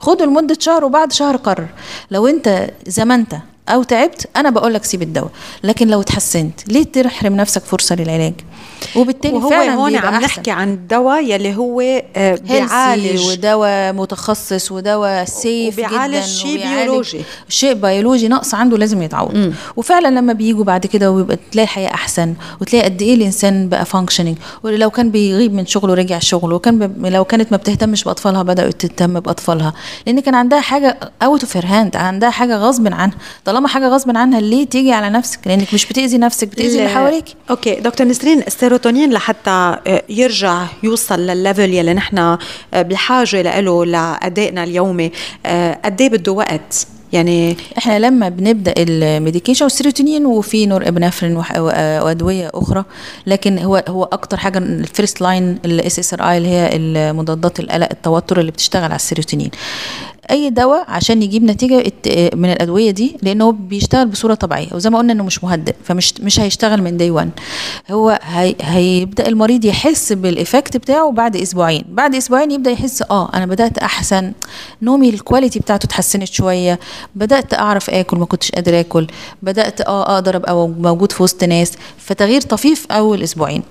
خده لمده شهر وبعد شهر قرر. لو انت زمنت او تعبت انا بقول لك سيب الدواء، لكن لو اتحسنت ليه تحرم نفسك فرصه للعلاج؟ وبالتالي وهو فعلا هون عم نحكي عن دواء يلي هو بيعالج، ودواء متخصص ودواء سيف جدا، وبيعالج شيء بيولوجي، شيء بيولوجي نقص عنده لازم يتعوض. مم. وفعلا لما بييجوا بعد كده ويبقى تلاقي حياه احسن، وتلاقي قد ايه الانسان بقى فانكشنينج، ولو كان بيغيب من شغله رجع شغله، وكان لو كانت ما بتهتمش باطفالها بدات تهتم باطفالها، لان كان عندها حاجه اوت اوف هير هاند، عندها حاجه غصب عنها. طالما حاجه غصب عنها ليه تيجي على نفسك؟ لانك مش بتاذي نفسك، بتاذي اللي حواليك. اوكي دكتور نسرين، السيروتونين لحتى يرجع يوصل للليفل يلي نحن بحاجه له لادائنا اليومي قد ايه بده وقت؟ يعني احنا لما بنبدا الميديكيشن والسيروتونين وفي نور ابنفرين وادويه اخرى، لكن هو هو اكتر حاجه الفيرست لاين الاس اس ار اي اللي هي مضادات القلق التوتر اللي بتشتغل على السيروتونين. اي دواء عشان يجيب نتيجه من الادويه دي، لانه بيشتغل بصوره طبيعيه وزي ما قلنا انه مش مهدئ، فمش مش هيشتغل من داي واحد. هو هي هيبدا المريض يحس بالايفكت بتاعه بعد اسبوعين، بعد اسبوعين يبدا يحس اه انا بدات احسن، نومي الكواليتي بتاعته اتحسنت شويه، بدات اعرف اكل ما كنتش قادر اكل، بدات اه اقدر ابقى موجود في وسط ناس. فتغيير طفيف اول اسبوعين،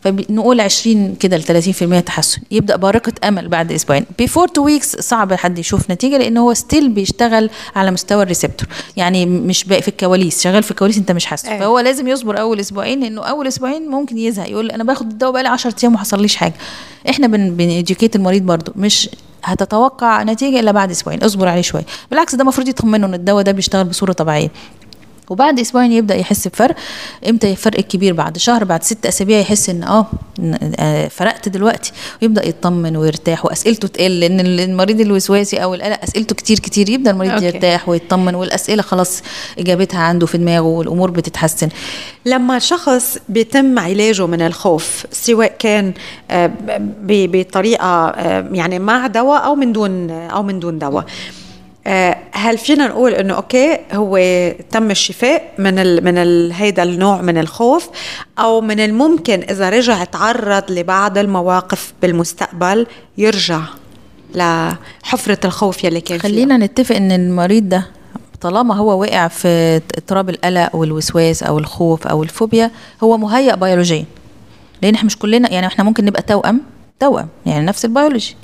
فنقول عشرين كده ل ثلاثين بالمية تحسن، يبدا بارقه امل بعد اسبوعين. بيفور تو ويكس صعب حد يشوف نتيجه، لان هو ستيل بيشتغل على مستوى الريسبتور، يعني مش باقي في الكواليس، شغال في الكواليس انت مش حاسس. أيه. فهو لازم يصبر اول اسبوعين، لانه اول اسبوعين ممكن يزهق يقول انا باخد الدواء بقى لي عشرة ايام وما حصليش حاجه. احنا بنيديوكيت المريض برضو مش هتتوقع نتيجه الا بعد اسبوعين، اصبر عليه شويه. بالعكس ده المفروض يطمنه ان الدواء ده بيشتغل بصوره طبيعيه. وبعد اسبوعين يبدا يحس بفرق. امتى الفرق الكبير؟ بعد شهر، بعد ست اسابيع يحس ان اه فرقت دلوقتي، ويبدا يطمن ويرتاح واسئلته تقل، لان المريض الوسواسي او القلق اسئلته كتير كتير. يبدا المريض أوكي. يرتاح ويطمن، والاسئله خلاص اجابتها عنده في دماغه، والامور بتتحسن. لما شخص بيتم علاجه من الخوف، سواء كان بطريقه يعني مع دواء او من دون او من دون دواء، هل فينا نقول انه اوكي هو تم الشفاء من ال من ال هيدا النوع من الخوف، او من الممكن اذا رجع تعرض لبعض المواقف بالمستقبل يرجع لحفرة الخوف يلي كان فيها؟ خلينا نتفق ان المريض ده طالما هو وقع في اضطراب القلق والوسواس او الخوف او الفوبيا، هو مهيأ بيولوجيا، لان احنا مش كلنا يعني احنا ممكن نبقى توأم توأم يعني نفس البيولوجي،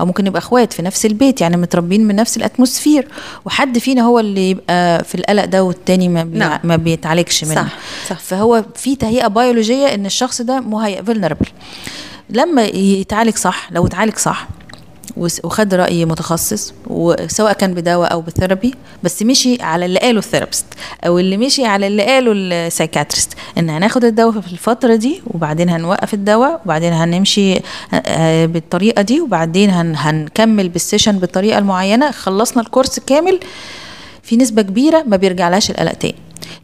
او ممكن نبقى اخوات في نفس البيت، يعني متربيين من نفس الاتموسفير، وحد فينا هو اللي يبقى في القلق ده والتاني ما نعم. ما بيتعالجش منه. صح. صح. فهو في تهيئه بيولوجيه ان الشخص ده مهيئ فيلنربل. لما يتعالج صح، لو اتعالج صح وخد رأي متخصص، وسواء كان بدواء أو بثيرابي، بس مشي على اللي قاله الثيرابيست أو اللي مشي على اللي قاله السايكاتريست، إن هناخد الدواء في الفترة دي وبعدين هنوقف الدواء وبعدين هنمشي بالطريقة دي وبعدين هنكمل بالسيشن بالطريقة المعينة. خلصنا الكورس كامل، في نسبة كبيرة ما بيرجعلاش القلق تاني،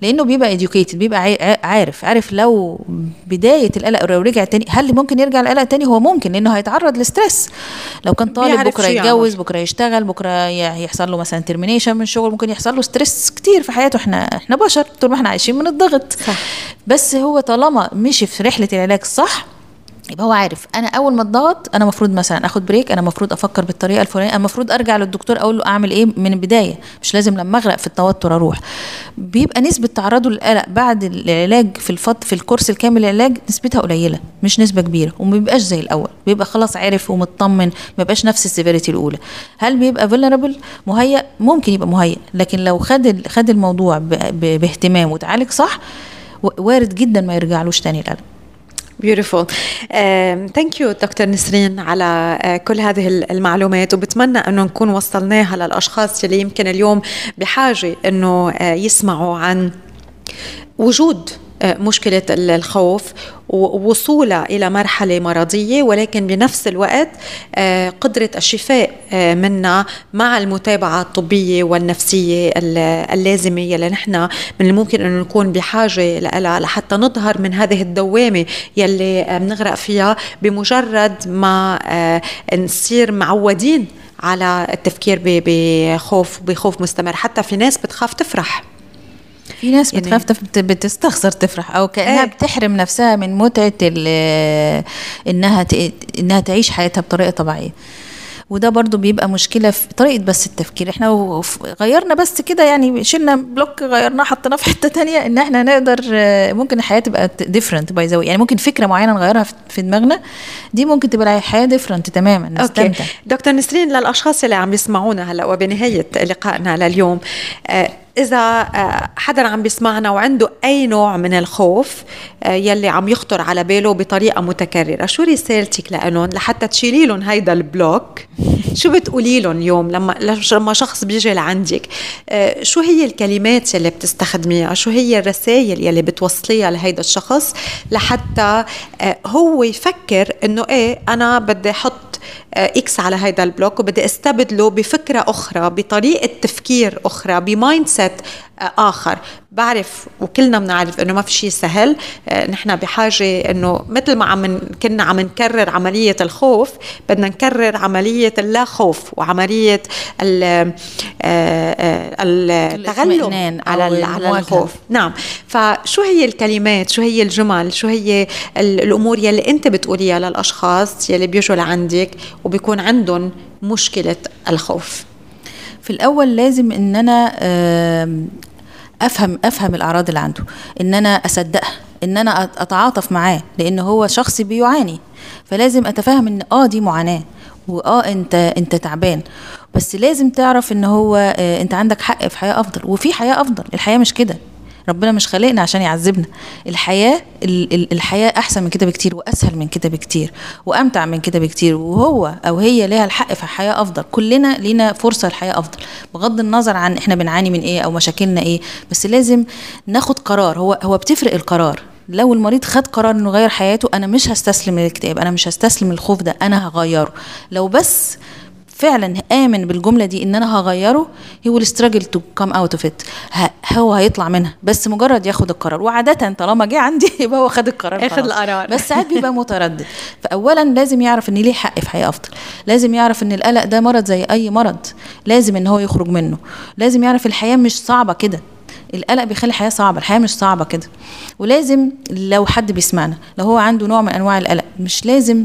لانه بيبقى educated، بيبقى عارف عارف لو بدايه القلق لو رجع تاني. هل ممكن يرجع القلق تاني؟ هو ممكن، لانه هيتعرض لستريس. لو كان طالب بكره يتجوز، بكره يشتغل، بكره يحصل له مثلا ترمينيشن من شغل، ممكن يحصل له ستريس كتير في حياته. احنا احنا بشر طول ما احنا عايشين من الضغط. صح. بس هو طالما مشي في رحله العلاج صح، يبقى هو عارف انا اول ما اتضغط انا مفروض مثلا اخد بريك، انا مفروض افكر بالطريقه الفلانيه، انا مفروض ارجع للدكتور اقول له اعمل ايه من البدايه، مش لازم لما اغرق في التوتر اروح. بيبقى نسبه تعرضه للقلق بعد العلاج في الفط في الكورس الكامل العلاج نسبتها قليله، مش نسبه كبيره، وما بيبقاش زي الاول، بيبقى خلاص عارف ومطمن، ما بقاش نفس السيفيريتي الاولى. هل بيبقى فيلنربل مهيئ؟ ممكن يبقى مهيئ، لكن لو خد خد الموضوع باهتمام وتعالج صح، وارد جدا ما يرجعلوش تاني القلق. Beautiful. Thank you دكتور نسرين على كل هذه المعلومات، وبتمنى أنه نكون وصلناها للأشخاص اللي يمكن اليوم بحاجة أنه يسمعوا عن وجود مشكلة الخوف ووصولها إلى مرحلة مرضية، ولكن بنفس الوقت قدرة الشفاء منها مع المتابعة الطبية والنفسية اللازمة يلي نحن من الممكن أن نكون بحاجة لها لحتى نظهر من هذه الدوامة يلي بنغرق فيها بمجرد ما نصير معودين على التفكير بخوف بخوف مستمر. حتى في ناس بتخاف تفرح، في ناس بتخاف يعني بتستخسر تفرح، او كانها ايه بتحرم نفسها من متعه انها انها تعيش حياتها بطريقه طبيعيه، وده برضو بيبقى مشكله في طريقه بس التفكير. احنا غيرنا بس كده يعني، شلنا بلوك غيرناه حطيناه في حته تانية، ان احنا نقدر ممكن الحياه تبقى ديفرنت باي ذا، يعني ممكن فكره معينه نغيرها في دماغنا دي ممكن تبقى الحياه ديفرنت تماما. نستمتع. دكتور نسرين، للاشخاص اللي عم يسمعونا هلا وبنهايه لقائنا لليوم، إذا حدا عم بيسمعنا وعنده أي نوع من الخوف يلي عم يخطر على باله بطريقة متكررة، شو رسالتك لأنهم لحتى تشيلي لهم هيدا البلوك؟ شو بتقولي لهم اليوم لما لما شخص بيجي لعندك؟ شو هي الكلمات يلي بتستخدميها؟ شو هي الرسائل يلي بتوصليها لهيدا الشخص لحتى هو يفكر إنه إيه، أنا بدي أحط إكس على هيدا البلوك وبدي أستبدله بفكرة أخرى، بطريقة تفكير أخرى، بمايند سيت آخر. بعرف وكلنا بنعرف إنه ما في شيء سهل، نحن بحاجة إنه مثل ما عم كنا عم نكرر عملية الخوف، بدنا نكرر عملية اللا خوف وعملية التغلب على على الخوف. نعم، فشو هي الكلمات، شو هي الجمل، شو هي الأمور يلي أنت بتقوليها للأشخاص يلي بيجوا لعندك وبيكون عندهم مشكلة الخوف؟ في الأول لازم إن أنا أفهم أفهم الأعراض اللي عنده، إن أنا أصدقها، إن أنا أتعاطف معاه، لأن هو شخص بيعاني، فلازم أتفهم إن آه دي معاناة، وآه أنت أنت تعبان، بس لازم تعرف إن هو أنت عندك حق في حياة أفضل، وفي حياة أفضل. الحياة مش كده، ربنا مش خلقنا عشان يعذبنا. الحياة الحياة أحسن من كده بكتير، وأسهل من كده بكتير، وأمتع من كده بكتير، وهو أو هي لها الحق في حياة أفضل. كلنا لينا فرصة لحياة أفضل، بغض النظر عن إحنا بنعاني من إيه أو مشاكلنا إيه، بس لازم ناخد قرار. هو هو بتفرق القرار. لو المريض خد قرار إنه يغير حياته، أنا مش هستسلم للاكتئاب، أنا مش هستسلم للخوف ده، أنا هغيره. لو بس فعلا آمن بالجملة دي إن أنا هغيره، هو الستراجل تو كام اوت اوف ات، هو هيطلع منها، بس مجرد ياخد القرار. وعادة طالما جه عندي يبقى هو خد القرار خلاص. القرار. بس ساعات بيبقى متردد. فأولا لازم يعرف إن ليه حق في حياة أفضل، لازم يعرف إن القلق ده مرض زي أي مرض، لازم إن هو يخرج منه، لازم يعرف الحياة مش صعبة كده. القلق بيخلي الحياة صعبة، الحياة مش صعبة كده. ولازم لو حد بيسمعنا، لو هو عنده نوع من أنواع القلق، مش لازم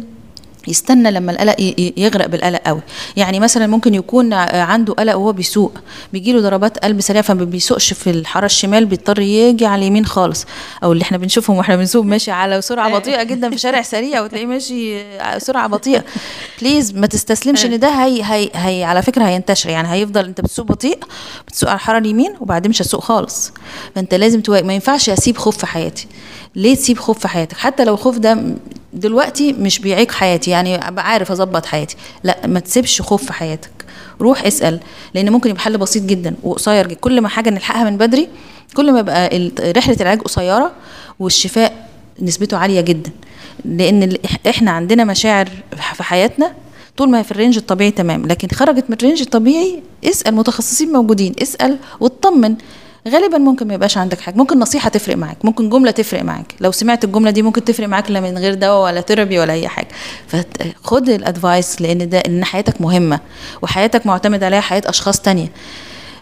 يستنى لما القلق يغرق بالقلق قوي. يعني مثلا ممكن يكون عنده قلق وهو بيسوق، بيجيله ضربات قلب سريعه، فما بيسوقش في الحاره الشمال، بيضطر يجي على اليمين خالص، او اللي احنا بنشوفهم واحنا بنسوق ماشي على سرعه بطيئه جدا في شارع سريع، وتلاقيه ماشي سرعه بطيئه. بليز ما تستسلمش ان ده هي, هي هي على فكره هينتشر، يعني هيفضل انت بتسوق بطيء، بتسوق على الحاره اليمين، وبعدين مش هتسوق خالص. فانت لازم تواجه. ما ينفعش اسيب خوف في حياتي. ليه تسيب خوف في حياتك؟ حتى لو خوف ده دلوقتي مش بيعيق حياتي، يعني ابقى عارف اظبط حياتي، لا ما تسيبش خوف في حياتك. روح اسال، لان ممكن يبقى حل بسيط جدا وقصير جدا. كل ما حاجه نلحقها من بدري، كل ما يبقى رحله العلاج قصيره والشفاء نسبته عاليه جدا، لان احنا عندنا مشاعر في حياتنا طول ما هي في الرينج الطبيعي تمام، لكن خرجت من الرينج الطبيعي اسال متخصصين موجودين، اسال واتطمن. غالبا ممكن ما يبقاش عندك حاجه، ممكن نصيحه تفرق معاك، ممكن جمله تفرق معاك، لو سمعت الجمله دي ممكن تفرق معاك، لا من غير دواء ولا ثيرابي ولا اي حاجه. فخد الادفايس، لان ده ان حياتك مهمه، وحياتك معتمد عليها حياه اشخاص تانية،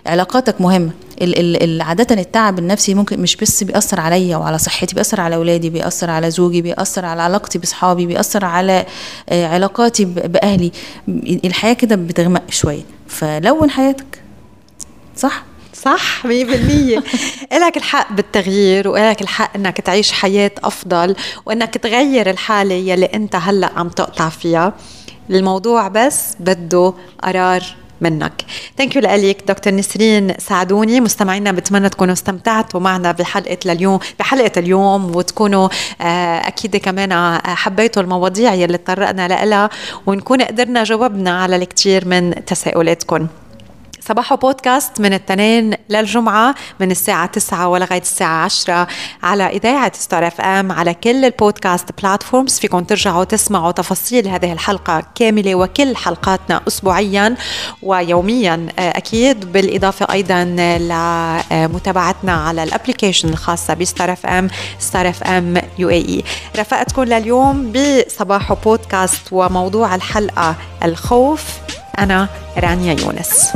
علاقاتك مهمه. عادة التعب النفسي ممكن مش بس بيأثر عليا وعلى صحتي، بيأثر على أولادي، بيأثر على زوجي، بيأثر على علاقتي بأصحابي، بيأثر على علاقاتي بأهلي. الحياه كده بتغمق شويه، فلون حياتك. صح صح مية بالمية. إلك الحق بالتغيير، وإلك الحق إنك تعيش حياة أفضل، وإنك تغير الحالة يلي أنت هلأ عم تقطع فيها. الموضوع بس بده قرار منك. ثانك يو لك دكتور نسرين سعدوني. مستمعينا بتمنى تكونوا استمتعتوا معنا بحلقه لليوم بحلقه اليوم، وتكونوا اكيد كمان حبيتوا المواضيع يلي تطرقنا لها، ونكون قدرنا جاوبنا على الكثير من تساؤلاتكم. صباحو بودكاست من الاثنين للجمعة من الساعة تسعة ولغاية الساعة عشرة على إذاعة ستار اف ام، على كل البودكاست بلاتفورمز. فيكم ترجعوا تسمعوا تفاصيل هذه الحلقة كاملة وكل حلقاتنا أسبوعيا ويوميا أكيد، بالإضافة أيضا لمتابعتنا على الابليكيشن الخاصة بستار اف ام، ستار اف ام يو اي اي. رفقتكم لليوم بصباحو بودكاست وموضوع الحلقة الخوف، أنا رانية يونس.